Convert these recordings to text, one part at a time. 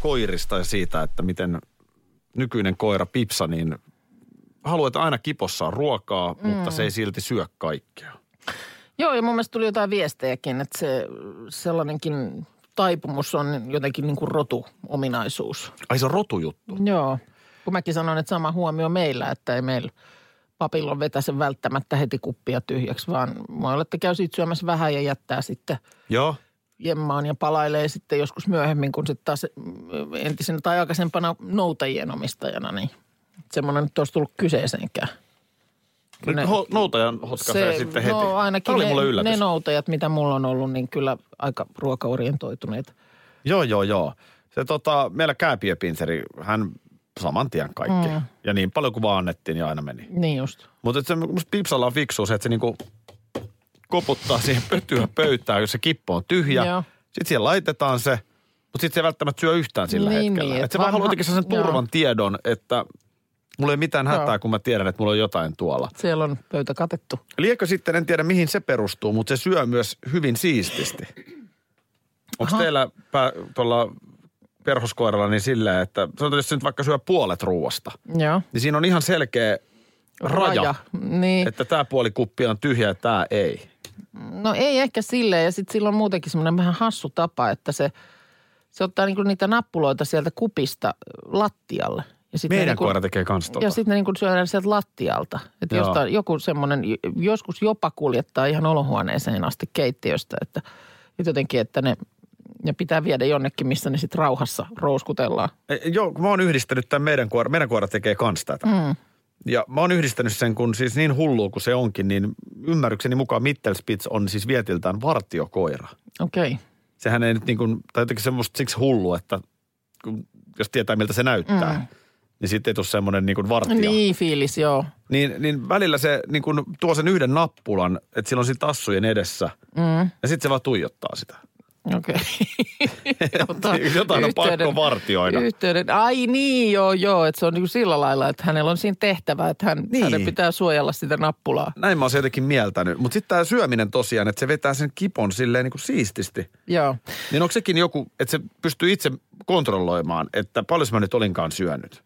koirista ja siitä, että miten nykyinen koira Pipsa, niin haluaa, että aina kipossaan ruokaa, mutta se ei silti syö kaikkea. Joo, ja mun mielestä tuli jotain viestejäkin, että se sellainenkin taipumus on jotenkin niin kuin rotuominaisuus. Ai se on rotujuttu? Joo, kun mäkin sanon, että sama huomio meillä, että ei meillä papillon vetäse välttämättä heti kuppia tyhjäksi, vaan voi olla, että käy siitä syömässä vähän ja jättää sitten. Joo. Jemmaan ja palailee sitten joskus myöhemmin, kun sitten taas entisenä tai aikaisempana noutajien omistajana, niin semmoinen nyt olisi tullut kyseeseenkään. Noutajan hotkaisee sitten heti. No ainakin ne noutajat, mitä mulla on ollut, niin kyllä aika ruokaorientoituneita. Joo. Se meillä kääpiöpinseri, hän saman tien kaikki. Ja niin paljon kuin vaan annettiin, niin aina meni. Niin just. Mutta se musta Pipsalla on fiksuus, että se niinku koputtaa siihen pötyä pöytään, jos se kippo on tyhjä. Joo. Sitten siihen laitetaan se, mutta sitten se ei välttämättä syö yhtään sillä hetkellä. Että se vaan haluaa jotenkin sen turvan tiedon, että mulla ei mitään hätää, kun mä tiedän, että mulla on jotain tuolla. Siellä on pöytä katettu. Liekö sitten, en tiedä mihin se perustuu, mutta se syö myös hyvin siististi. Onko teillä tuolla perhoskoiralla niin sillä, että sanotaan, jos se nyt vaikka syö puolet ruuasta, niin siinä on ihan selkeä raja. Niin. Että tämä puoli kuppia on tyhjä ja tämä ei. No ei ehkä silleen, ja sitten sillä on muutenkin semmoinen vähän hassu tapa, että se ottaa niinku niitä nappuloita sieltä kupista lattialle. Ja sit meidän koira tekee kans tota. Ja sitten ne niinku syödään sieltä lattialta. Että joku semmoinen, joskus jopa kuljettaa ihan olohuoneeseen asti keittiöstä, että jotenkin, että ne pitää viedä jonnekin, missä ne sitten rauhassa rouskutellaan. Joo, mä oon yhdistänyt tämän meidän koira tekee kans tätä. Ja mä oon yhdistänyt sen, kun siis niin hullua kuin se onkin, niin ymmärrykseni mukaan Mittelspitz on siis vietiltään vartiokoira. Okei. Sehän ei nyt niin kuin, tai jotenkin semmoista siksi hullu, että jos tietää miltä se näyttää, niin sitten ei tule semmoinen niin kuin vartija. Niin, fiilis, joo. Niin välillä se niin kuin tuo sen yhden nappulan, että sillä on siinä tassujen edessä, ja sitten se vaan tuijottaa sitä. Okei. Jotain on pakko vartioida. Ai niin, joo, että se on niin kuin sillä lailla, että hänellä on siinä tehtävä, että hänen pitää suojella sitä nappulaa. Näin mä oon se jotenkin mieltänyt. Mutta sitten tämä syöminen tosiaan, että se vetää sen kipon silleen niin kuin siististi. Joo. Niin onko sekin joku, että se pystyy itse kontrolloimaan, että paljon mä nyt olinkaan syönyt?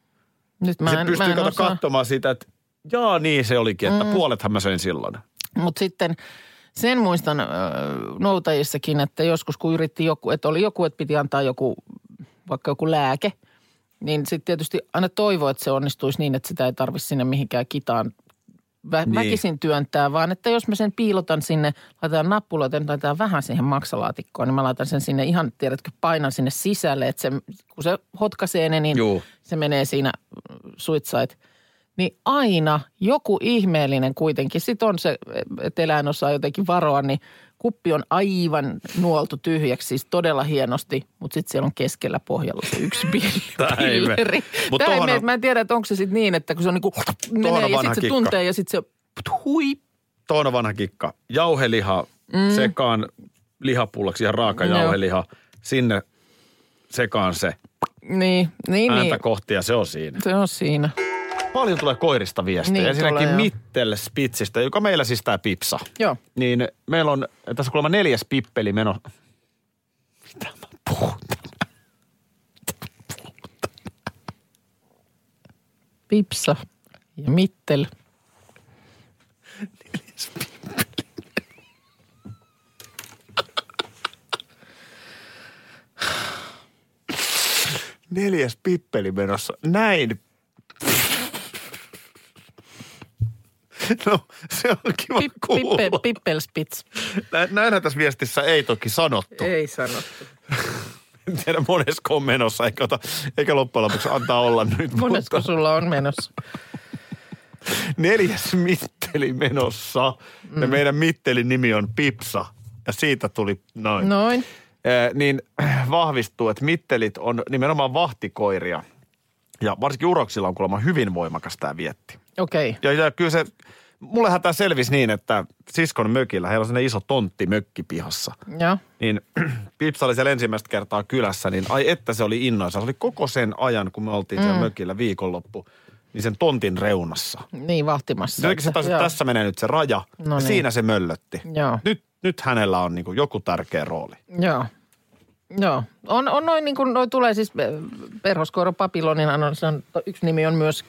Nyt mä en pystyy katsomaan siitä, että jaa niin se olikin, että puolethan mä söin silloin. Mutta sitten sen muistan noutajissakin, että joskus kun yritti joku, että oli joku, että piti antaa joku, vaikka joku lääke, niin sitten tietysti aina toivoa, että se onnistuisi niin, että sitä ei tarvitse sinne mihinkään kitaan väkisin työntää, vaan että jos mä sen piilotan sinne, laitetaan nappuloita ja laitetaan vähän siihen maksalaatikkoon, niin mä laitan sen sinne ihan, tiedätkö, painan sinne sisälle, että se, kun se hotkaisee ne, niin se menee siinä suitsait. Niin aina joku ihmeellinen kuitenkin. Sitten on se, että eläin osaa jotenkin varoa, niin kuppi on aivan nuoltu tyhjäksi, siis todella hienosti, mutta sitten siellä on keskellä pohjalla se yksi pilleri. Mä en tiedä, että onko se sitten niin, että kun se on niin kuin menee ja sitten se tuntee ja sitten se hui. Tuo on vanha kikka. Jauheliha sekaan lihapullaksi, ihan raaka jauheliha. Sinne sekaan se ääntä kohti ja se on siinä. Se on siinä. Paljon tulee koirista viestejä. Niin, ensinnäkin Mittelspitzistä, joka meillä siis tämä Pipsa. Joo. Niin meillä on, tässä on kuulemma 4. pippeli meno. Mitä mä puhun tänään? Pipsa ja Mittel. 4. pippeli meno. Neljäs pippeli menossa. Näin no, se on kiva kuulla. Pippelspitz. Näinhän tässä viestissä ei toki sanottu. Ei sanottu. En tiedä, monesko on menossa, eikä loppujen lopuksi antaa olla nyt. Monesko sulla on menossa? 4. mitteli menossa. Ja meidän mittelin nimi on Pipsa. Ja siitä tuli noin. niin vahvistuu, että mittelit on nimenomaan vahtikoiria. Ja varsinkin uroksilla on kuulemma hyvin voimakas tämä vietti. Okei. Okay. Ja kyllä se, mullehan tämä selvisi niin, että siskon mökillä, heillä on sellainen iso tontti mökkipihassa. Joo. Niin Pipsa oli siellä ensimmäistä kertaa kylässä, niin ai että se oli innoissa. Se oli koko sen ajan, kun me oltiin siellä mökillä viikonloppu, niin sen tontin reunassa. Niin, vahtimassa. Jotenkin se taisi, tässä menee nyt se raja. Noniin. Siinä se möllötti. Joo. Nyt hänellä on niin kuin joku tärkeä rooli. Joo. Joo. On noin niin kuin, noin tulee siis perhoskoiro papillonina, on, yksi nimi on myös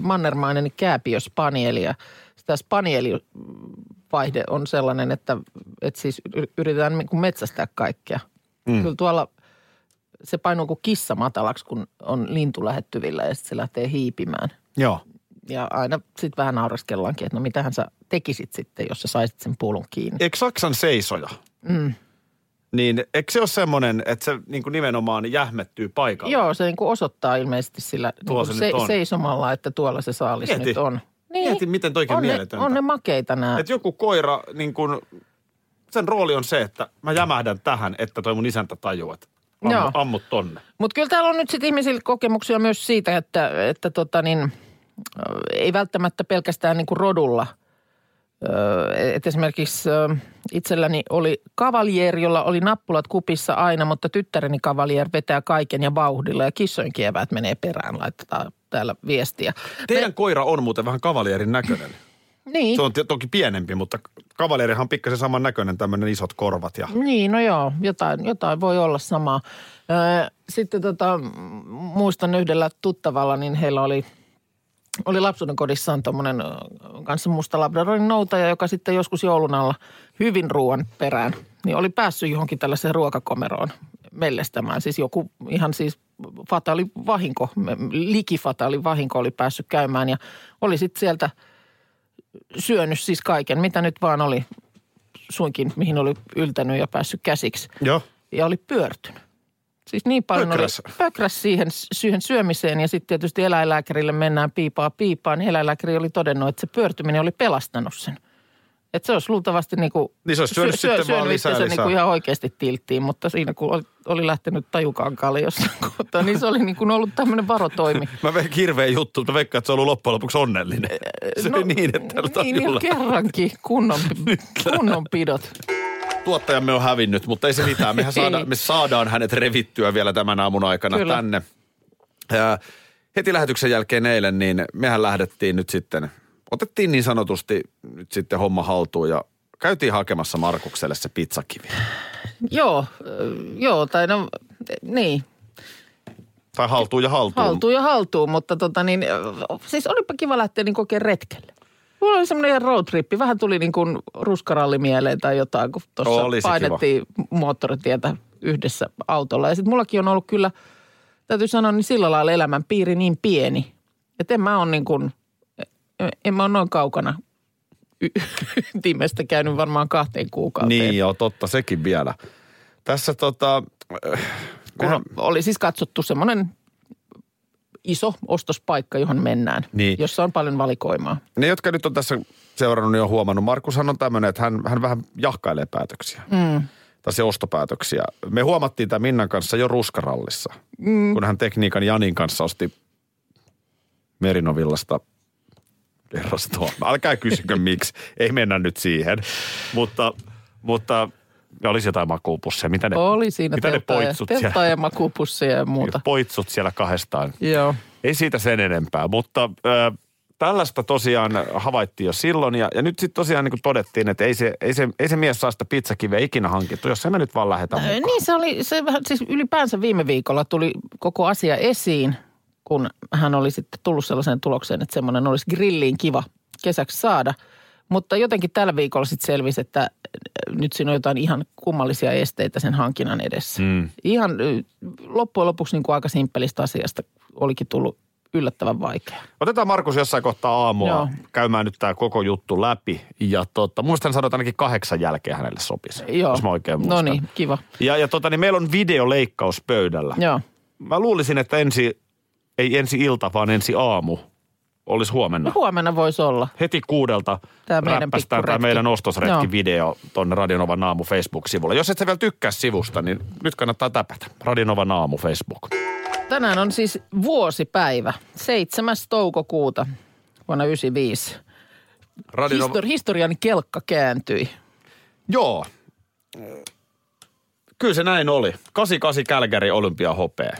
mannermainen kääpiöspanieli. Ja sitä spanielivaihde on sellainen, että siis yritetään niin kuin metsästää kaikkea. Mm. Kyllä tuolla se painuu kuin kissa matalaksi, kun on lintu lähettyvillä ja sitten se lähtee hiipimään. Joo. Ja aina sitten vähän naureskellaankin, että no mitähän sä tekisit sitten, jos sä saisit sen puolun kiinni. Eikö Saksanseisoja? Mm. Niin eikö se ole semmoinen, että se niin kuin nimenomaan jähmettyy paikalle? Joo, se niin kuin osoittaa ilmeisesti sillä niin kuin seisomalla, että tuolla se saalis nyt on. Niin, mieti, miten toikin mieletöntä. On ne makeita nämä. Että joku koira, niin kuin, sen rooli on se, että mä jämähdän tähän, että toi mun isäntä tajuat. Ammut tonne. Mutta kyllä täällä on nyt sitten ihmisillä kokemuksia myös siitä, että ei välttämättä pelkästään niin kuin rodulla. Että esimerkiksi itselläni oli kavalieri, jolla oli nappulat kupissa aina, mutta tyttäreni kavalieri vetää kaiken ja vauhdilla ja kissojenkin eväät menee perään, laitetaan täällä viestiä. Teidän koira on muuten vähän kavalierin näköinen. Niin. Se on toki pienempi, mutta kavalierihan on pikkasen saman näköinen, tämmöinen isot korvat. Ja... Niin, no joo, jotain voi olla samaa. Sitten muistan yhdellä tuttavalla, niin heillä oli lapsuuden kodissaan tommonen kanssa musta labradorin noutaja, joka sitten joskus joulun alla hyvin ruoan perään, niin oli päässyt johonkin tällaiseen ruokakomeroon mellestämään. Siis joku ihan siis fataali vahinko, likifataali vahinko oli päässyt käymään ja oli sitten sieltä syönyt siis kaiken, mitä nyt vaan oli suinkin, mihin oli yltänyt ja päässyt käsiksi. Joo. Ja oli pyörtynyt. Siis niin paljon oli pökräs siihen syömiseen ja sitten tietysti eläinlääkärille mennään piipaan. Niin eläinlääkäri oli todennut, että se pyörtyminen oli pelastanut sen. Että se olisi luultavasti niinku... Niin se olisi syönyt itse niinku ihan oikeasti tilttiin, mutta siinä kun oli lähtenyt tajukankaalle jossain kohtaa, niin se oli niinku ollut tämmöinen varotoimi. Mä vein hirveä juttu, mutta veikkaan, että se on ollut loppujen lopuksi onnellinen. Se oli niin, että täällä tajulla. Niin kerrankin kunnonpidot. Tuottajamme on hävinnyt, mutta ei se mitään. Me saadaan hänet revittyä vielä tämän aamun aikana kyllä tänne. Heti lähetyksen jälkeen eilen, niin mehän lähdettiin nyt sitten, otettiin niin sanotusti nyt sitten homma haltuun ja käytiin hakemassa Markukselle se pizzakivi. Joo, tai no niin. Tai haltuun. Haltuun, mutta siis olipa kiva lähteä niin kokeen retkelle. Mulla oli semmoinen roadtrippi. Vähän tuli niin kuin ruskaralli mieleen tai jotain, kun tuossa painettiin moottoritietä yhdessä autolla. Ja sitten mullakin on ollut kyllä, täytyy sanoa, niin sillä lailla elämän piiri niin pieni. Että en mä ole noin kaukana ytimestä käynyt varmaan 2 kuukauteen. Niin joo, totta, sekin vielä. Tässä oli siis katsottu semmoinen... iso ostospaikka, johon mennään, niin, jossa on paljon valikoimaa. Ne, jotka nyt on tässä seurannut, niin on huomannut. Markushan on tämmöinen, että hän vähän jahkailee päätöksiä. Tai se ostopäätöksiä. Me huomattiin tämä Minnan kanssa jo ruskarallissa, kun hän tekniikan Janin kanssa osti Merinovillasta kerrastoa. Älkää kysykö miksi, ei mennä nyt siihen. Mutta olisi jotain makuupusseja. Mitä ne poitsut siellä? Teltta ja makuupusseja ja muuta. Poitsut siellä kahdestaan. Joo. Ei siitä sen enempää, mutta tällaista tosiaan havaittiin jo silloin. Ja nyt sitten tosiaan niin kuin todettiin, että ei se mies saa sitä pizzakiveä ikinä hankittu, jos emme nyt vaan lähetä mukaan. Niin se siis ylipäänsä viime viikolla tuli koko asia esiin, kun hän oli sitten tullut sellaiseen tulokseen, että semmoinen olisi grilliin kiva kesäksi saada. Mutta jotenkin tällä viikolla sitten selvisi, että nyt siinä on jotain ihan kummallisia esteitä sen hankinnan edessä. Ihan loppujen lopuksi niin kuin aika simppelistä asiasta olikin tullut yllättävän vaikea. Otetaan Markus jossain kohtaa aamua käymään nyt tämä koko juttu läpi. Ja muistan sanoa, että ainakin 8 jälkeen hänelle sopisi, jos mä oikein muistan. No niin, kiva. Ja meillä on videoleikkaus pöydällä. Joo. Mä luulisin, että ei ensi ilta, vaan ensi aamu Olisi huomenna. No, huomenna voisi olla. Heti 6:00 räppästään tämä meidän ostosretki-video tuonne Radionovan aamu Facebook-sivulle. Jos et sä vielä tykkää sivusta, niin nyt kannattaa täpätä. Radionovan aamu Facebook. Tänään on siis vuosipäivä, 7. toukokuuta vuonna 1995. Historian kelkka kääntyi. Joo. Kyllä se näin oli. 88 Kälkäri olympiahopea.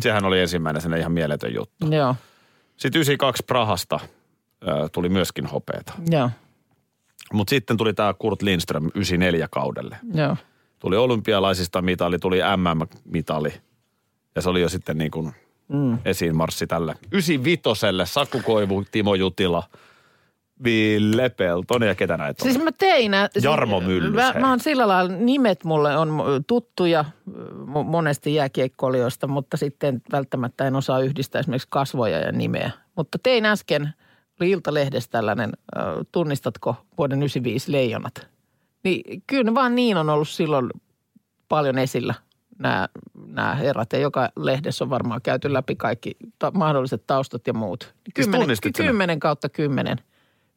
Sehän oli ensimmäinen ihan mieletön juttu. Joo. Sitten 92 Prahasta tuli myöskin hopeeta. Joo. Mutta sitten tuli tämä Kurt Lindström 94 kaudelle. Joo. Tuli olympialaisista mitali, tuli MM-mitali. Ja se oli jo sitten niin kuin esiinmarssi tälle 95:selle Sakukoivu, Timo Jutila, Ville Peltoni ja ketä näitä on? Siis mä tein Jarmo Myllys. Mä oon sillä lailla, nimet mulle on tuttuja monesti jääkiekkoilijoista, mutta sitten välttämättä en osaa yhdistää esimerkiksi kasvoja ja nimeä. Mutta tein äsken, oli Iltalehdessä tällainen, tunnistatko vuoden 95 leijonat? Niin kyllä ne vaan niin on ollut silloin paljon esillä nämä herrat. Ja joka lehdessä on varmaan käyty läpi kaikki mahdolliset taustat ja muut. 10/10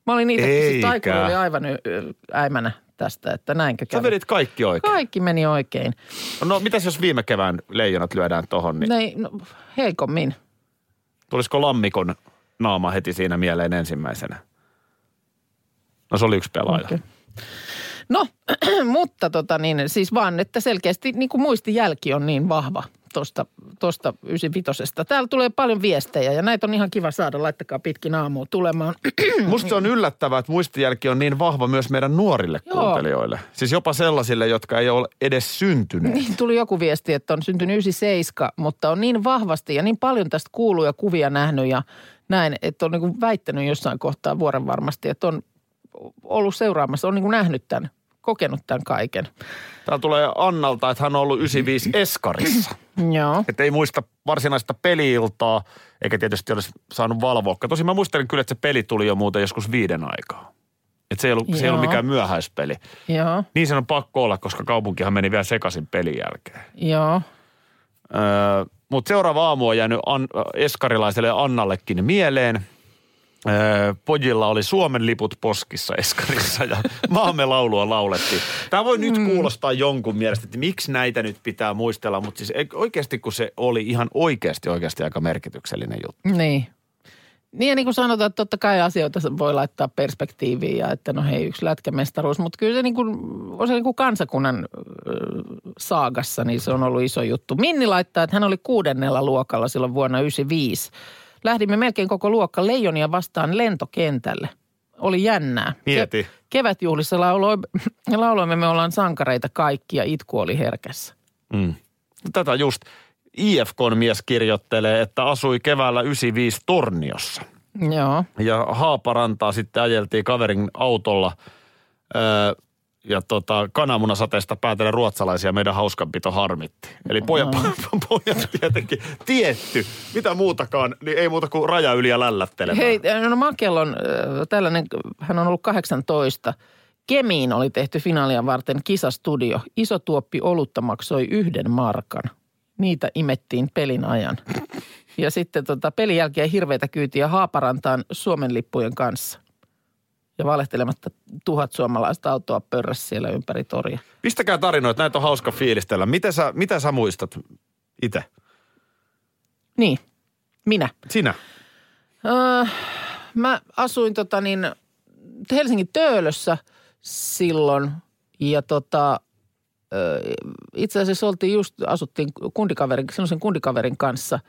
Mä olin niitä, siis taikuri oli aivan äimänä tästä, että näinkö kävi. Sä vedit kaikki oikein. Kaikki meni oikein. No mitäs jos viime kevään leijonat lyödään tohon? Niin... Nei, no, heikommin. Tulisiko Lammikon naama heti siinä mieleen ensimmäisenä? No se oli yksi pelaaja. Okay. No, mutta siis vaan, että selkeästi niin kuin muistijälki on niin vahva tuosta 95. Täällä tulee paljon viestejä ja näitä on ihan kiva saada. Laittakaa pitkin aamua tulemaan. Musta se on yllättävää, että muistijälki on niin vahva myös meidän nuorille kuuntelijoille. Siis jopa sellaisille, jotka ei ole edes syntyneet. Niin, tuli joku viesti, että on syntynyt 97, mutta on niin vahvasti ja niin paljon tästä kuuluu ja kuvia nähnyt ja näin, että on niin kuin väittänyt jossain kohtaa vuoren varmasti, että on ollut seuraamassa, on niin kuin nähnyt tämän, kokenut tämän kaiken. Täällä tulee Annalta, että hän on ollut 95 Eskarissa. Joo. Että ei muista varsinaista peli-iltaa, eikä tietysti olisi saanut valvoa. Tosin mä muistelin kyllä, että se peli tuli jo muuten joskus 5 aikaa. Että se ei ollut mikään myöhäispeli. Joo. Niin sen on pakko olla, koska kaupunkihan meni vielä sekaisin pelin jälkeen. Joo. Mutta seuraava aamu on jäänyt eskarilaiselle Annallekin mieleen. Pojilla oli Suomen liput poskissa Eskarissa ja maamme laulua laulettiin. Tämä voi nyt kuulostaa jonkun mielestä, että miksi näitä nyt pitää muistella, mutta siis oikeasti kun se oli ihan oikeasti aika merkityksellinen juttu. Niin. Niin niin kuin sanotaan, että totta kai asioita voi laittaa perspektiiviin ja että no hei, yksi lätkämestaruus, mutta kyllä se niin kuin, osa niin kuin kansakunnan saagassa, niin se on ollut iso juttu. Minni laittaa, että hän oli 6. luokalla silloin vuonna 1995. Lähdimme melkein koko luokka leijonia vastaan lentokentälle. Oli jännää. Mieti. Kevätjuhlissa lauloimme Me ollaan sankareita kaikki ja itku oli herkässä. Mm. Tätä just IFK:n mies kirjoittelee, että asui keväällä 95 Torniossa. Joo. Ja Haaparantaa sitten ajeltiin kaverin autolla ja kananmunasateesta päätellen ruotsalaisia meidän hauskanpito harmitti. Eli pojat tietenkin tietty. Mitä muutakaan, niin ei muuta kuin raja yli ja lällättelemään. Hei, no Makel on tällainen, hän on ollut 18. Kemiin oli tehty finaalia varten kisastudio. Iso tuoppi olutta maksoi 1 markan. Niitä imettiin pelin ajan. Ja sitten pelin jälkeen hirveitä kyytiä Haaparantaan Suomen lippujen kanssa. Ja valehtelematta 1000 suomalaista autoa pörrässä siellä ympäri toria. Pistäkää tarinoita, näitä on hauska fiilistellä. Mitä sä muistat itse? Niin, minä. Sinä? Mä asuin Helsingin Töölössä silloin ja itse asiassa asuttiin kundikaverin kanssa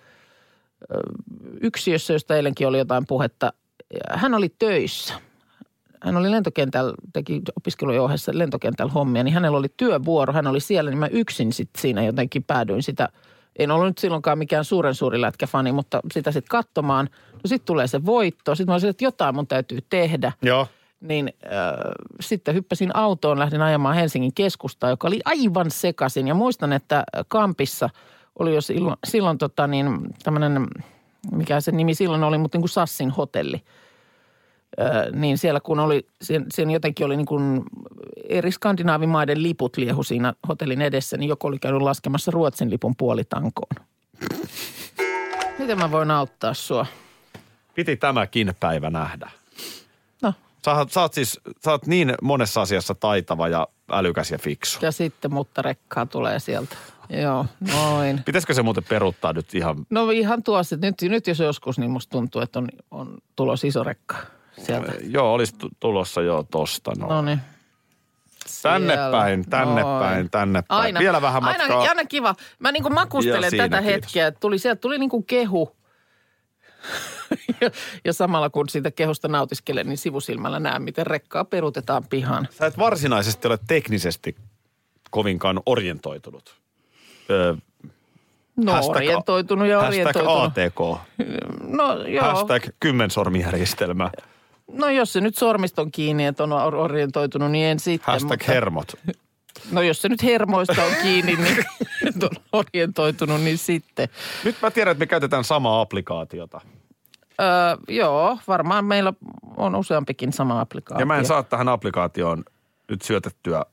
yksiössä, josta eilenkin oli jotain puhetta. Hän oli töissä. Hän oli lentokentällä, teki opiskelujen ohessa lentokentällä hommia, niin hänellä oli työvuoro, hän oli siellä, niin mä yksin sitten siinä jotenkin päädyin sitä. En ollut nyt silloinkaan mikään suuri lätkäfani, mutta sitä sitten katsomaan. No sitten tulee se voitto, sitten mä olisin, että jotain mun täytyy tehdä. Joo. Niin sitten hyppäsin autoon, lähdin ajamaan Helsingin keskustaa, joka oli aivan sekaisin. Ja muistan, että Kampissa oli jo silloin tämmöinen, mikä se nimi silloin oli, mutta niin kuin Sassin hotelli. Niin siellä kun oli, sen jotenkin oli niin kuin eri skandinaavimaiden liput liehu siinä hotellin edessä, niin joku oli käynyt laskemassa Ruotsin lipun puolitankoon. Miten mä voin auttaa sua? Piti tämäkin päivä nähdä. No. Sä oot niin monessa asiassa taitava ja älykäs ja fiksu. Ja sitten mutta rekkaa tulee sieltä. Joo, noin. Pitäisikö se muuten peruuttaa nyt ihan? No ihan tuossa. Nyt jos joskus, niin musta tuntuu, että on tulos iso rekka sieltä. Joo, olisi tulossa joo tosta. No niin. Tänne päin. Aina, vielä vähän matkaa. Aina kiva. Mä niin kuin makustelen tätä hetkeä. Sieltä tuli niin kuin kehu. Ja samalla kun siitä kehosta nautiskelen, niin sivusilmällä näen, miten rekkaa peruutetaan pihaan. Sä et varsinaisesti ole teknisesti kovinkaan orientoitunut. Orientoitunut. #ATK. No joo. #10-sormijärjestelmä. No jos se nyt sormiston kiinni, että on orientoitunut, niin en sitten. #hermot. No jos se nyt hermoista on kiinni, niin on orientoitunut, niin sitten. Nyt mä tiedän, että me käytetään samaa applikaatiota. Joo, varmaan meillä on useampikin sama applikaatio. Ja mä en saa tähän applikaatioon nyt syötettyä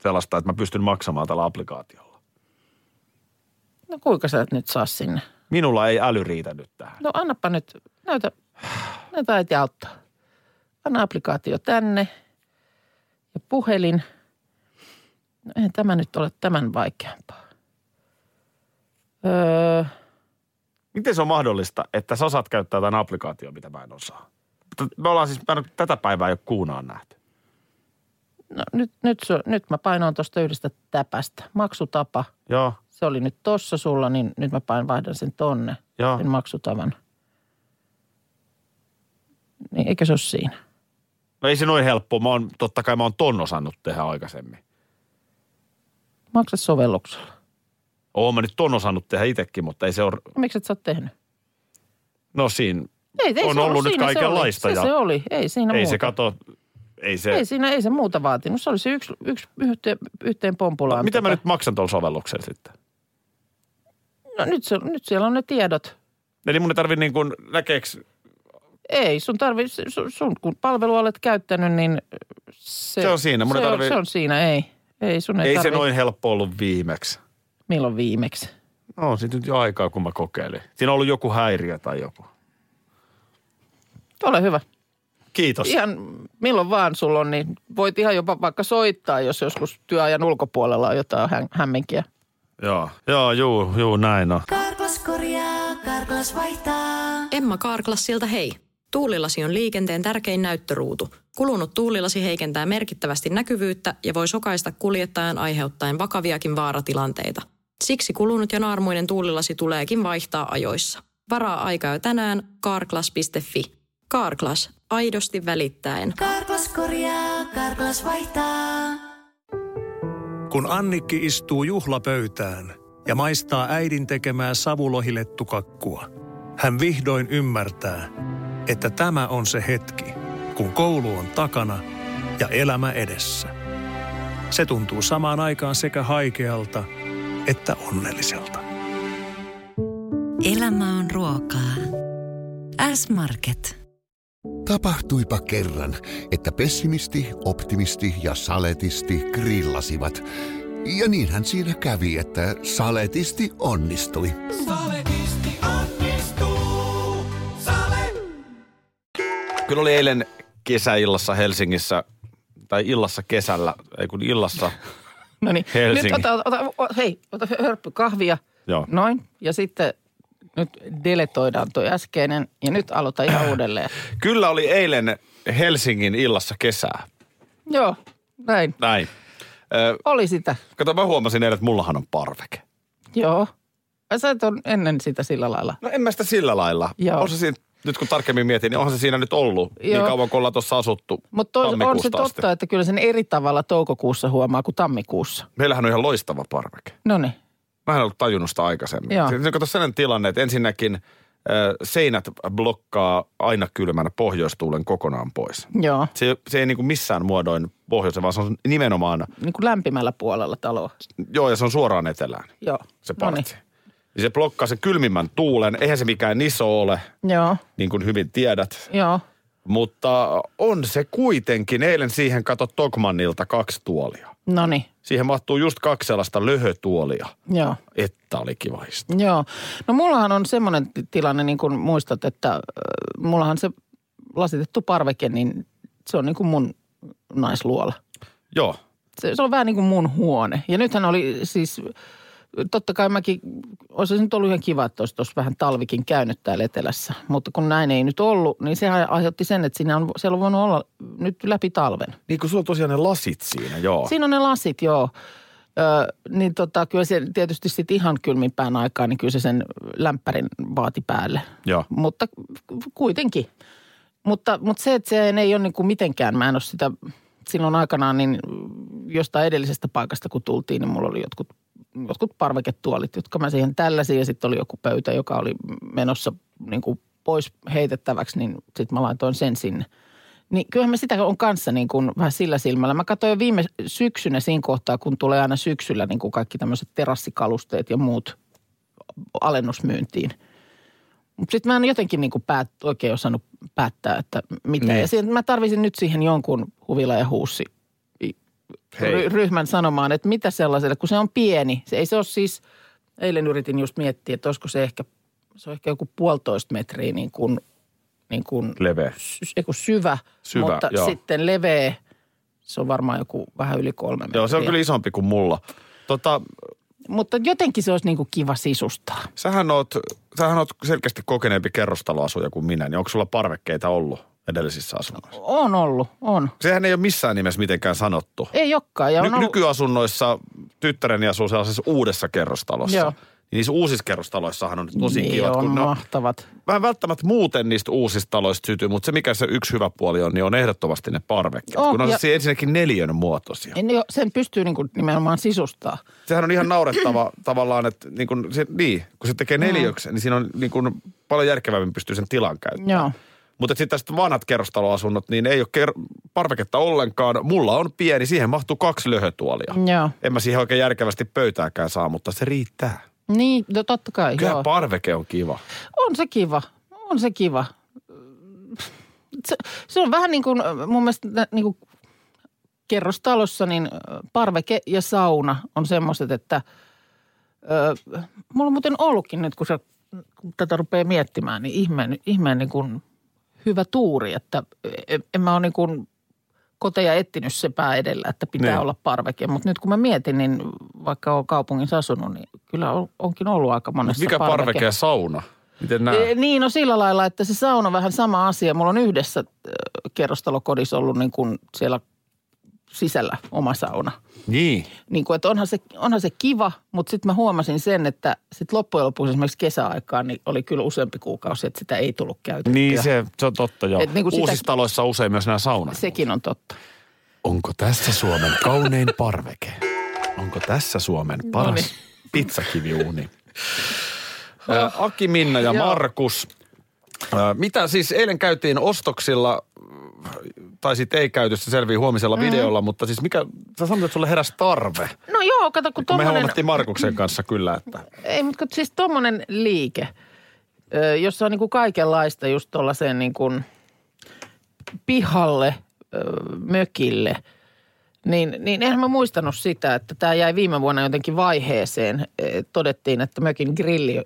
sellaista, että mä pystyn maksamaan tällä applikaatiolla. No kuinka sä et nyt saa sinne? Minulla ei äly riitä nyt tähän. No annapa nyt, näytä äiti auttaa. Anna applikaatio tänne ja puhelin. No eihän tämä nyt ole tämän vaikeampaa. Miten se on mahdollista, että sä osaat käyttää tämän applikaation, mitä mä en osaa? Me ollaan siis tätä päivää jo kuunaan nähty. No nyt mä painoin tuosta yhdestä täpästä. Maksutapa. Joo. Se oli nyt tossa sulla, niin nyt mä vaihdan sen tonne. Joo. Sen maksutavan. Niin eikä se ole siinä. No ei se noin helppoa. Totta kai mä oon ton osannut tehdä aikaisemmin. Maksa sovelluksella. Oon mä nyt ton osannut tehdä itsekin, mutta ei se ole. Miksi et sä oot tehnyt? No siinä on ollut nyt kaikenlaista. Se oli, ei siinä muuta. Ei se muuta vaatinut. Se oli se yhteen pompulaan. Mitä mä nyt maksan tuon sovelluksen sitten? No nyt siellä on ne tiedot. Eli mun ei tarvitse niin kuin näkeeksi. Ei, sun tarvitse, kun palvelua olet käyttänyt, niin se on siinä. Se on siinä, ei. Ei se noin helppo ollut viimeksi. Milloin viimeksi? No, siitä nyt jo aikaa, kun mä kokeilin. Siinä on ollut joku häiriö tai joku. Ole hyvä. Kiitos. Ihan milloin vaan sulla on, niin voit ihan jopa vaikka soittaa, jos joskus työajan ulkopuolella on jotain hämminkiä. Joo, näin on. Carglass korjaa, Carglass vaihtaa. Emma Carglassilta hei. Tuulilasi on liikenteen tärkein näyttöruutu. Kulunut tuulilasi heikentää merkittävästi näkyvyyttä ja voi sokaista kuljettajan aiheuttaen vakaviakin vaaratilanteita. Siksi kulunut ja naarmuinen tuulilasi tuleekin vaihtaa ajoissa. Varaa aika jo tänään carglass.fi. Carglass. Aidosti välittäen. Carglass korjaa, Carglass vaihtaa. Kun Annikki istuu juhlapöytään ja maistaa äidin tekemää savulohilettukakkua, hän vihdoin ymmärtää, että tämä on se hetki, kun koulu on takana ja elämä edessä. Se tuntuu samaan aikaan sekä haikealta että onnelliselta. Elämä on ruokaa. S-Market. Tapahtuipa kerran, että pessimisti, optimisti ja saletisti grillasivat. Ja niinhän siinä kävi, että saletisti onnistui. Saletisti onnistuu! Kyllä oli eilen kesäillassa Helsingissä, tai illassa kesällä, ei kun illassa Noniin. Helsingissä. Nyt ota hörppy kahvia, joo. Noin, ja sitten nyt deletoidaan toi äskeinen, ja nyt aloitan ihan uudelleen. Kyllä oli eilen Helsingin illassa kesää. Joo, näin. Oli sitä. Kato, mä huomasin eilen, että mullahan on parveke. Joo. Sä et on ennen sitä sillä lailla. No en mä sitä sillä lailla. Joo. Nyt kun tarkemmin mietin, niin onhan se siinä nyt ollut niin kauan, kun ollaan tuossa asuttu. Mutta on se totta, asti. Että kyllä sen eri tavalla toukokuussa huomaa kuin tammikuussa. Meillähän on ihan loistava parveke. No niin. Mä en ollut tajunnut sitä aikaisemmin. Joo. Sitten kato sellainen tilanne, että ensinnäkin seinät blokkaa aina kylmänä pohjoistuulen kokonaan pois. Joo. Se ei niin kuin missään muodoin pohjoisen, vaan se on nimenomaan niin kuin lämpimällä puolella taloa. Joo, ja se on suoraan etelään. Joo. Se partsi. Noniin. Se blokkaa sen kylmimmän tuulen. Eihän se mikään iso ole, joo. Niin kuin hyvin tiedät. Joo. Mutta on se kuitenkin. Eilen siihen kato Tokmannilta 2 tuolia. Noniin. Siihen mahtuu just 2 sellaista löhötuolia. Joo. Että oli kivaista. Joo. No mullahan on semmoinen tilanne, niin kuin muistat, että mullahan se lasitettu parveke, niin se on niin kuin mun naisluola. Joo. Se on vähän niin kuin mun huone. Ja nythän oli siis, totta kai mäkin, olisi nyt ollut ihan kiva, että olisi tuossa vähän talvikin käynyt täällä etelässä. Mutta kun näin ei nyt ollut, niin sehän aiheutti sen, että siellä on voinut olla nyt läpi talven. Niin kun sulla on tosiaan ne lasit siinä, joo. Siinä on ne lasit, joo. Niin kyllä se tietysti sitten ihan kylmimpään aikaan, niin kyllä se sen lämpärin vaati päälle. Joo. Mutta kuitenkin. Mutta se, että se ei ole niin kuin mitenkään, mä en ole sitä... Silloin aikanaan niin jostain edellisestä paikasta, kun tultiin, niin mulla oli jotkut parveketuolit, jotka mä siihen tälläsin. Ja sitten oli joku pöytä, joka oli menossa niin kuin pois heitettäväksi, niin sitten mä laitoin sen sinne. Niin kyllähän mä sitä on kanssa niin kuin vähän sillä silmällä. Mä katsoin jo viime syksynä siinä kohtaa, kun tulee aina syksyllä niin kuin kaikki tämmöiset terassikalusteet ja muut alennusmyyntiin. Mutta sitten mä en jotenkin niin kuin oikein osannut päättää, että mitä. Ne. Ja mä tarvisin nyt siihen jonkun huvila- ja huussi ryhmän sanomaan, että mitä sellaiselle, kun se on pieni. Se ei se ole siis, eilen yritin just miettiä, että olisiko se on ehkä joku 1,5 metriä niin kuin leveä. Joku syvä, mutta joo. Sitten leveä, se on varmaan joku vähän yli 3 metriä. Joo, se on kyllä isompi kuin mulla. Mutta jotenkin se olisi niin kuin kiva sisustaa. Sähän oot selkeästi kokeneempi kerrostaloasuja kuin minä, niin onko sulla parvekkeita ollut edellisissä asunnoissa? On ollut, on. Sehän ei ole missään nimessä mitenkään sanottu. Ei olekaan. Ja nykyasunnoissa tyttäreni asuu sellaisessa uudessa kerrostalossa. Joo. Niissä uusissa kerrostaloissahan on tosi kivat. On mahtavat. Vähän välttämättä muuten niistä uusista taloista sytyy, mutta se mikä se yksi hyvä puoli on, niin on ehdottomasti ne parvekkeet. Kun on siis ensinnäkin neliön muotoisia. Sen pystyy niin kuin nimenomaan sisustaa. Sehän on ihan naurettava tavallaan, että kun se tekee neliöksi, niin siinä on niin kuin paljon järkevämmin pystyy sen tilan käyttämään. Joo. Mutta sitten tästä vanhat kerrostaloasunnot, niin ei ole parveketta ollenkaan. Mulla on pieni, siihen mahtuu 2 löhötuolia. Joo. En mä siihen oikein järkevästi pöytääkään saa, mutta se riittää. Niin, no totta kai. Kyllä joo. Parveke on kiva. On se kiva. Se on vähän niin kuin, mun mielestä niin kuin kerrostalossa, niin parveke ja sauna on semmoiset, että mulla on muuten ollutkin nyt, kun tätä rupeaa miettimään, niin ihmeen niin kuin hyvä tuuri, että en mä ole niin kuin koteja etsinyt se pää edellä, että pitää olla parveke. Mutta nyt kun mä mietin, niin vaikka olen kaupungissa asunut, niin kyllä onkin ollut aika monessa parveke. Mikä parveke ja sauna? Miten nämä? Niin, no sillä lailla, että se sauna on vähän sama asia. Mulla on yhdessä kerrostalokodissa ollut niin kuin siellä sisällä oma sauna. Niin. Niin kuin, että onhan se kiva, mutta sitten mä huomasin sen, että sitten loppujen lopuksi esimerkiksi kesäaikaan niin oli kyllä useampi kuukausi, että sitä ei tullut käytettyä. Niin, se on totta, joo. Niin uusissa taloissa usein myös nämä saunat. Sekin on totta. Onko tässä Suomen kaunein parveke? Onko tässä Suomen paras pizzakiviuuni? Aki, Minna ja joo. Markus. Mitä siis eilen käytiin ostoksilla... Tai sitten ei käyty, se selvii huomisella videolla, mutta siis mikä, sä sanoit, että sulle heräsi tarve. No joo, kato kun tommonen... Me huomattiin Markuksen kanssa kyllä, että... Ei, mutta siis tommonen liike, jossa on niinku kaikenlaista just tollaiseen niinku pihalle, mökille, niin enhän mä muistanut sitä, että tää jäi viime vuonna jotenkin vaiheeseen. Todettiin, että mökin grilli,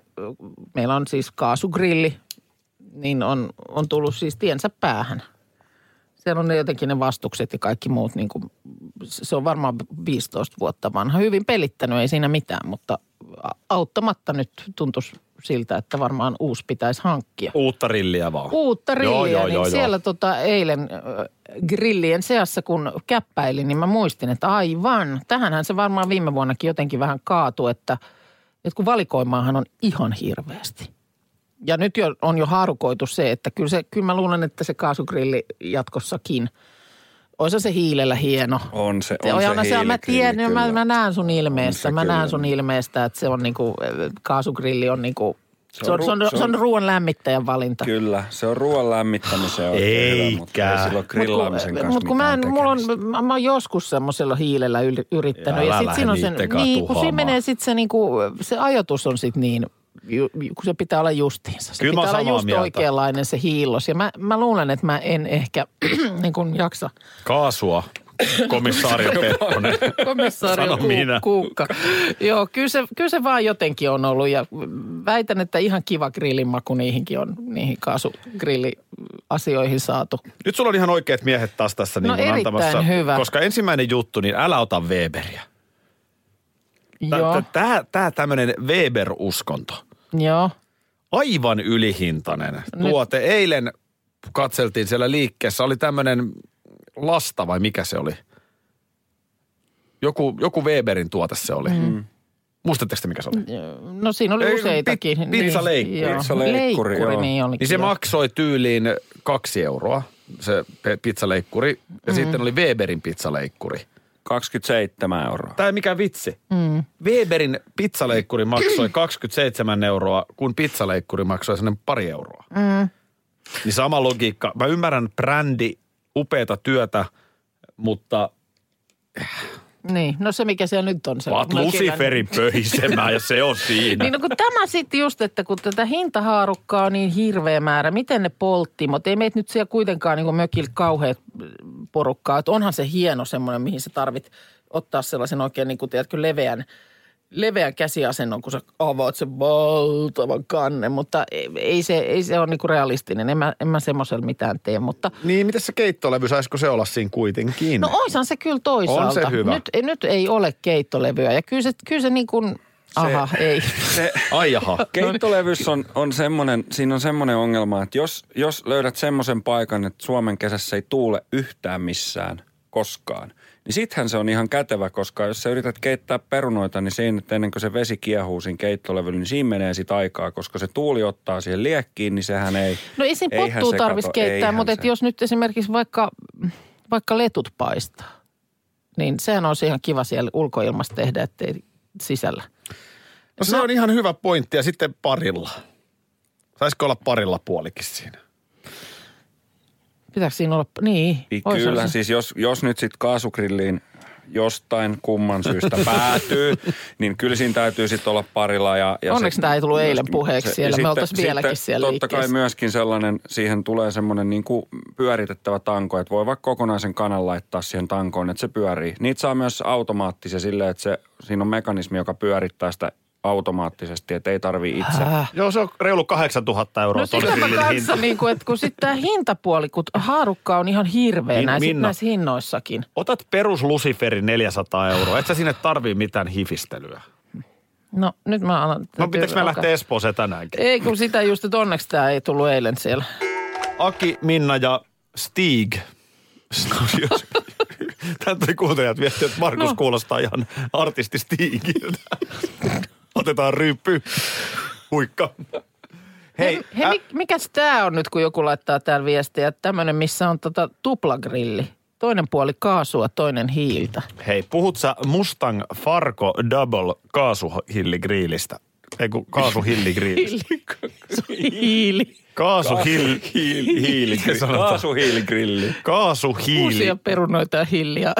meillä on siis kaasugrilli, niin on tullut siis tiensä päähän. Siellä on ne vastukset ja kaikki muut, niin kuin, se on varmaan 15 vuotta vanha. Hyvin pelittänyt, ei siinä mitään, mutta auttamatta nyt tuntuisi siltä, että varmaan uusi pitäisi hankkia. Uutta rilliä vaan. Uutta rilliä, joo. Siellä eilen grillien seassa, kun käppäilin, niin mä muistin, että aivan, tähänhän se varmaan viime vuonnakin jotenkin vähän kaatui, että kun valikoimaahan on ihan hirveästi. Ja nyt on jo haarukoitu se, että kyllä mä luulen, että se kaasugrilli jatkossakin. Oisa se hiilellä hieno. On se hiilikrilli. Mä tiedän, mä näen sun ilmeestä. Mä näen sun ilmeestä, että se on niinku, kaasugrilli on niinku, se on ruoan lämmittäjän valinta. Kyllä, se on ruoan lämmittämisen oikein hyvä, mutta ei silloin grillaamisen kanssa mitään tekemistä. Mä oon joskus semmoisella hiilellä yrittänyt. Ja sit siinä on sen, niin kun siinä menee sit se niinku, se ajoitus on sit niin... kun se pitää olla justiinsa. Se kyllä pitää olla just mieltä. Oikeanlainen se hiillos. Ja mä luulen, että mä en ehkä niin kuin jaksa. Kaasua. Komissaario Pepponen. Komissaario Kuukka. Joo, kyllä se vaan jotenkin on ollut ja väitän, että ihan kiva grillin maku niihinkin on, niihin kaasugrilliasioihin saatu. Nyt sulla on ihan oikeat miehet taas tässä niin kuin antamassa. No erittäin hyvä. Koska ensimmäinen juttu, niin älä ota Weberia. Joo. Tää tämmönen Weber-uskonto. Joo. Aivan ylihintainen tuote. Eilen katseltiin siellä liikkeessä, oli tämmönen... Lasta vai mikä se oli? Joku Weberin tuote se oli. Mm. Muistatteko te mikä se oli? No siinä oli useitakin. Pizzaleikkuri. Joo. Niin se maksoi tyyliin 2 euroa, se pizzaleikkuri. Ja sitten oli Weberin pizzaleikkuri. 27 euroa. Tämä ei mikään vitsi. Mm. Weberin pizzaleikkuri maksoi 27 euroa, kun pizzaleikkuri maksoi sellainen 2 euroa. Mm. Niin sama logiikka. Mä ymmärrän brändi. Upeata työtä, mutta... Niin, no se mikä se nyt on. Vaat Luciferin pöhisemään ja se on siinä. Niin no kun tämä sitten just, että kun tätä hintahaarukkaa on niin hirveä määrä, miten ne polttii, mutta ei meitä nyt siellä kuitenkaan niin mökillä kauheat porukkaa. Että onhan se hieno semmoinen, mihin sä tarvit ottaa sellaisen oikein niin kuin tiedätkö leveän käsiasennon, kun sä avaat sen valtavan kannen, mutta ei se ole niinku realistinen. En mä semmoisella mitään tee, mutta... Niin, mitäs se keittolevy, saisiko se olla siinä kuitenkin? No oishan se kyllä toisaalta. On se hyvä. Nyt ei ole keittolevyä ja kyllä se niin kuin... Aha, ei. Ai jaha. Keittolevys on semmoinen, siinä on semmoinen ongelma, että jos löydät semmoisen paikan, että Suomen kesässä ei tuule yhtään missään koskaan, niin sittenhän se on ihan kätevä, koska jos sä yrität keittää perunoita, niin siinä, ennen kuin se vesi kiehuu siinä keittolevyllä, niin siinä menee sit aikaa, koska se tuuli ottaa siihen liekkiin, niin sehän ei... No ei siinä pottuu tarvitsisi keittää, mutta et jos nyt esimerkiksi vaikka letut paistaa, niin sehän on ihan kiva siellä ulkoilmassa tehdä, ettei sisällä. No se on ihan hyvä pointti ja sitten parilla. Saisiko olla parilla puolikin siinä? Pitääkö siinä olla? Niin. Kyllä, siis jos nyt sitten kaasugrilliin jostain kumman syystä päätyy, niin kyllä siinä täytyy sitten olla parilla. Ja onneksi tämä ei tullut eilen puheeksi siellä, me oltaisiin vieläkin siellä liikkeessä. Totta kai myöskin sellainen, siihen tulee semmoinen niin kuin pyöritettävä tanko, että voi vaikka kokonaisen kanan laittaa siihen tankoon, että se pyörii. Niitä saa myös automaattisesti silleen, että siinä on mekanismi, joka pyörittää sitä automaattisesti, että ei tarvii itse. Joo, se on reilu 8 000 euroa. No sitä mä kanssa, niin kuin, että kun sitten tämä hintapuoli, kun haarukka on ihan hirveä näissä hinnoissakin. Otat perus Luciferi 400 euroa, et sä sinne tarvii mitään hifistelyä. No nyt mä alan... No pitäks me lähteä Espooseen tänäänkin? Ei, kun sitä just, että onneksi tämä ei tullut eilen siellä. Aki, Minna ja Stig. Tän tuli kuuntelijat viesti, että Markus kuulostaa ihan artisti Stigiltä. Otetaan ryyppy. Huikka. Hei, mikäs tää on nyt, kun joku laittaa täällä viestiä? Tämmönen, missä on tuplagrilli. Toinen puoli kaasua, toinen hiiltä. Hei, puhut sä Mustang Fargo Double kaasuhilligriilistä? Ei kun kaasuhilligriilistä. Hiili. Kaasuhiiligrilli. Kaasuhiili. Uusia perunoita ja hilliä.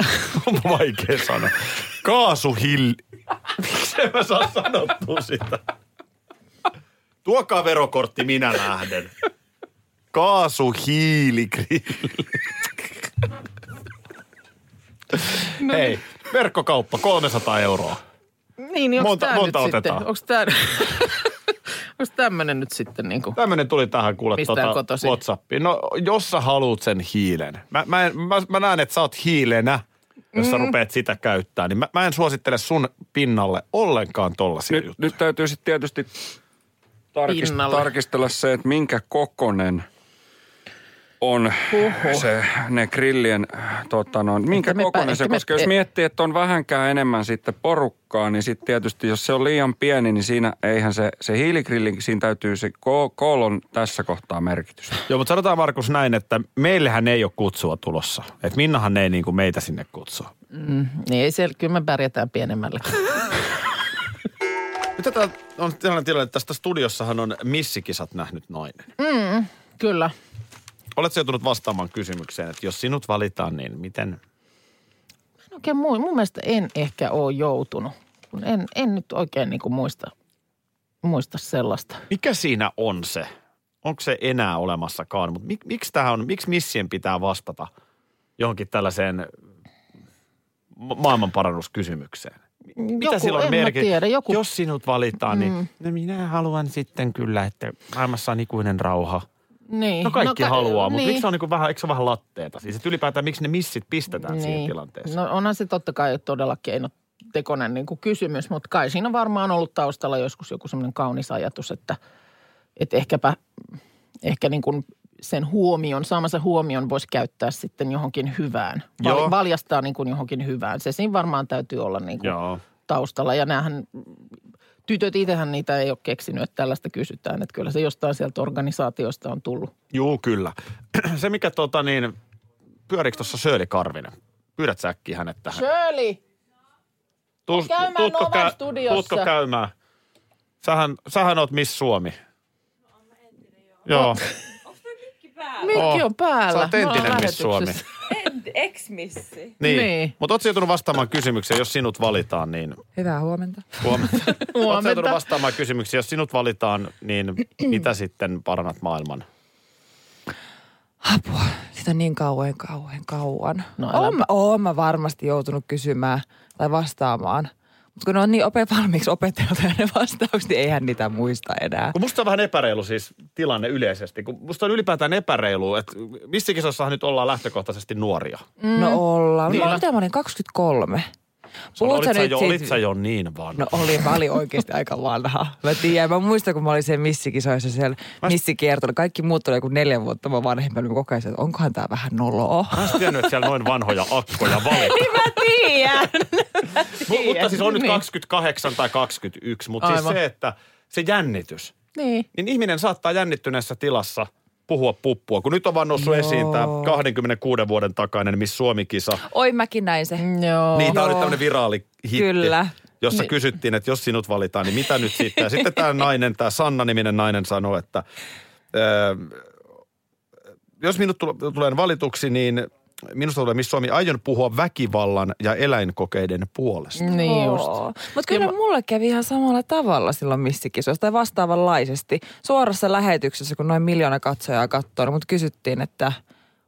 On vaikea sana. Kaasuhilli. Miksi en mä saa sanottua sitä? Tuokaa verokortti, minä lähden. Kaasuhiiligrilli. No hei, niin. Verkkokauppa, 300 euroa. Niin, niin onko tämä nyt sitten? Onko tämmöinen nyt sitten niin kuin? Tämmöinen tuli tähän kuule WhatsAppiin. No, jos sä haluut sen hiilen. Mä näen, että sä oot hiilenä. Jos sä rupeat sitä käyttää, niin mä en suosittele sun pinnalle ollenkaan tollaisia juttuja. Nyt täytyy sitten tietysti tarkistella se, että minkä kokonen on se, ne grillien, minkä kokonen se, koska jos miettii, että on vähänkään enemmän sitten porukkaa, niin sitten tietysti, jos se on liian pieni, niin siinä eihän se hiiligrilli, siinä täytyy se koolon tässä kohtaa merkitystä. Joo, mutta sanotaan Markus näin, että meillähän ei ole kutsua tulossa. Että Minnahan ei niin kuin meitä sinne kutsua. Niin ei siellä, kyllä me pärjätään pienemmällä. Nyt tämä on sellainen tilanne, että tästä studiossahan on missikisat nähnyt nainen. Kyllä. Oletko joutunut vastaamaan kysymykseen, että jos sinut valitaan, niin miten? Mä en oikein mun mielestä en ehkä ole joutunut. En nyt oikein niin kuin muista muista sellaista. Mikä siinä on se? Onko se enää olemassakaan? Mutta miksi tämä on, miksi missien pitää vastata johonkin tällaiseen maailmanparannuskysymykseen? Mitä silloin merkitsee? Jos sinut valitaan, niin no minä haluan sitten kyllä, että maailmassa on ikuinen rauha. Niin. No kaikki haluaa, mutta niin. Miksi se on niin kuin vähän, eikö se ole vähän latteeta? Siis ylipäätään miksi ne missit pistetään niin. Siihen tilanteeseen? No onhan se totta kai todella keinotekoinen niin kuin kysymys, mutta kai siinä on varmaan ollut taustalla joskus joku semmoinen kaunis ajatus, että ehkä niin kuin sen saamansa huomion voisi käyttää sitten johonkin hyvään. Valjastaa niin kuin johonkin hyvään. Se siinä varmaan täytyy olla niin kuin taustalla ja näähän... Tytöt itsehän niitä ei ole keksinyt, että tällaista kysytään. Että kyllä se jostain sieltä organisaatiosta on tullut. Juu, kyllä. Se mikä pyöriikö tuossa Sööli Karvinen? Pyydät sä äkkiä hänet tähän. Sööli! Tuutko käymään? Sähän oot Miss Suomi. No on mä entinen joo. Joo. Onko toi mikki päällä? Mikki on päällä. Sä oot entinen Miss Suomi. Ex-missi. Niin. Mutta ootko joutunut vastaamaan kysymykseen, jos sinut valitaan, niin... Hyvää huomenta. Ootko joutunut vastaamaan kysymykseen, jos sinut valitaan, niin mitä sitten parannat maailman? Apua. Sitä niin kauan. No, oon mä varmasti joutunut kysymään tai vastaamaan. Mutta kun ne on niin valmiiksi opettanut ne vastaukset, niin eihän niitä muista enää. Kun musta on vähän epäreilu siis tilanne yleisesti. Kun musta on ylipäätään epäreilu, että missä kisassahan nyt ollaan lähtökohtaisesti nuoria. No ollaan. Niin. Mä olin 23. Olit sä jo niin vanha. No mä olin oikeasti aika vanha. Mä tiedän, mä muistan, kun mä olin siellä missikisoissa, siellä missikiertoilla. Kaikki muut oli joku 4 vuotta vanhempia, niin mä koko ajan, että onkohan tää vähän noloa. Mä oon tiennyt, että siellä noin vanhoja akkoja valitaan. Niin mä tiedän. Mutta siis on nyt 28 tai 21, mutta siis se, että se jännitys. Niin ihminen saattaa jännittyneessä tilassa... puhua puppua, kun nyt on vaan noussut esiin tämä 26 vuoden takainen Miss Suomi-kisa. Oi, mäkin näin se. Joo. Niin, tämä on nyt tämmöinen viraali hitti, kyllä. Jossa kysyttiin, että jos sinut valitaan, niin mitä nyt sitten? Ja sitten tämä nainen, tämä Sanna-niminen nainen sanoi, että jos minut tulee valituksi, niin minusta tulee Miss Suomi, aion puhua väkivallan ja eläinkokeiden puolesta. Niin just. Mutta kyllä mulle kävi ihan samalla tavalla silloin missikisoissa tai vastaavanlaisesti. Suorassa lähetyksessä, kun noin 1 miljoona katsojaa katsoi, mutta kysyttiin, että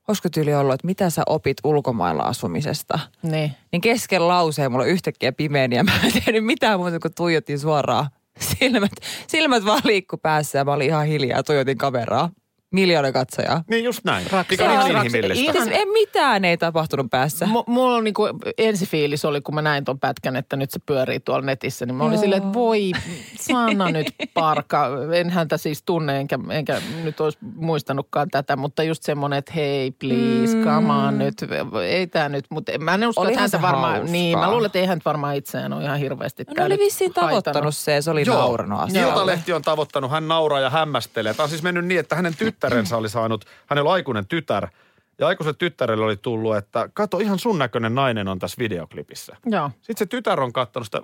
olisiko tyyli ollut, että mitä sä opit ulkomailla asumisesta. Niin kesken lauseen mulla yhtäkkiä pimeeni ja mä en tehnyt mitään muuta, kun tuijotin suoraan. Silmät vaan liikku päässä ja mä olin ihan hiljaa, tuijotin kameraa. 1 miljoona katsojaa. Niin just näin. Siis mitään ei tapahtunut päässä. Mulla on niinku ensifiilis oli, kun mä näin ton pätkän, että nyt se pyörii tuolla netissä. Niin mä olin silleen, että voi Sanna nyt parka. En häntä siis tunne, enkä nyt olisi muistanutkaan tätä. Mutta just semmoinen, että hei please, come on nyt. Ei tää nyt, mutta mä en usko, että häntä varmaan. Niin, mä luulen, että ei häntä varmaan itseään ole ihan hirveästi käynyt. No oli vissiin tavoittanut se oli naurannut asialle. Iltalehti on tavoittanut, hän nauraa ja hämmästelee. Tämä on siis mennyt niin, että hänen tyttärensä oli saanut, hänellä oli aikuinen tytär, ja aikuiselle tyttärelle oli tullut, että kato, ihan sun näköinen nainen on tässä videoklipissä. Joo. Sitten se tytär on katsonut sitä,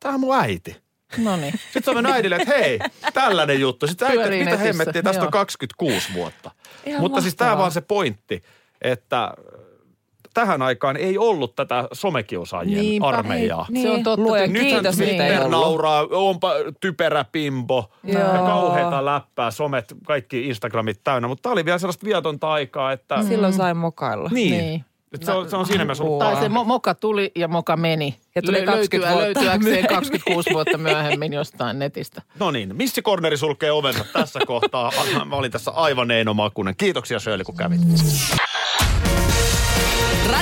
tää on mun äiti. Noniin. Sitten on mennyt äidille, että hei, tällainen juttu. Sitten äiti, pyörii mitä hemmettiin, tästä on 26 vuotta. Ihan mutta mahtavaa. Siis tää vaan se pointti, että... Tähän aikaan ei ollut tätä somekiusaajien armeijaa. Niin. Se on totta. Luoja, kiitos, mitä ei ollut. Nauraa, onpa typerä pimbo, ja kauheita läppää, somet, kaikki Instagramit täynnä. Mutta tämä oli vielä sellaista vietonta aikaa, että... Silloin sai mokailla. Niin. Se on siinä mielessä ollut. Tai se moka tuli ja moka meni. Ja tuli 26 vuotta myöhemmin jostain netistä. No niin, Missi Corneri sulkee ovensa tässä kohtaa. Mä olin tässä aivan Eino Makunen. Kiitoksia Sööli, kun kävit.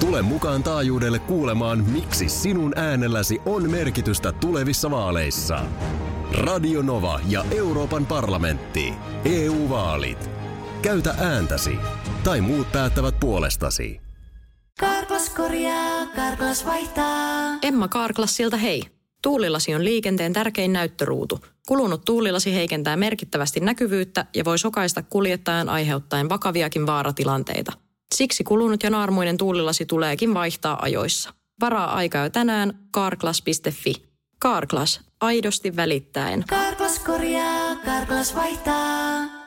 Tule mukaan taajuudelle kuulemaan, miksi sinun äänelläsi on merkitystä tulevissa vaaleissa. Radio Nova ja Euroopan parlamentti. EU-vaalit. Käytä ääntäsi. Tai muut päättävät puolestasi. Carglass korjaa, Carglass vaihtaa. Emma Carglassilta hei. Tuulilasi on liikenteen tärkein näyttöruutu. Kulunut tuulilasi heikentää merkittävästi näkyvyyttä ja voi sokaista kuljettajan aiheuttaen vakaviakin vaaratilanteita. Siksi kulunut ja naarmuinen tuulilasi tuleekin vaihtaa ajoissa. Varaa aikaa jo tänään carglass.fi. Carglass, aidosti välittäen. Carglass korjaa, Carglass vaihtaa.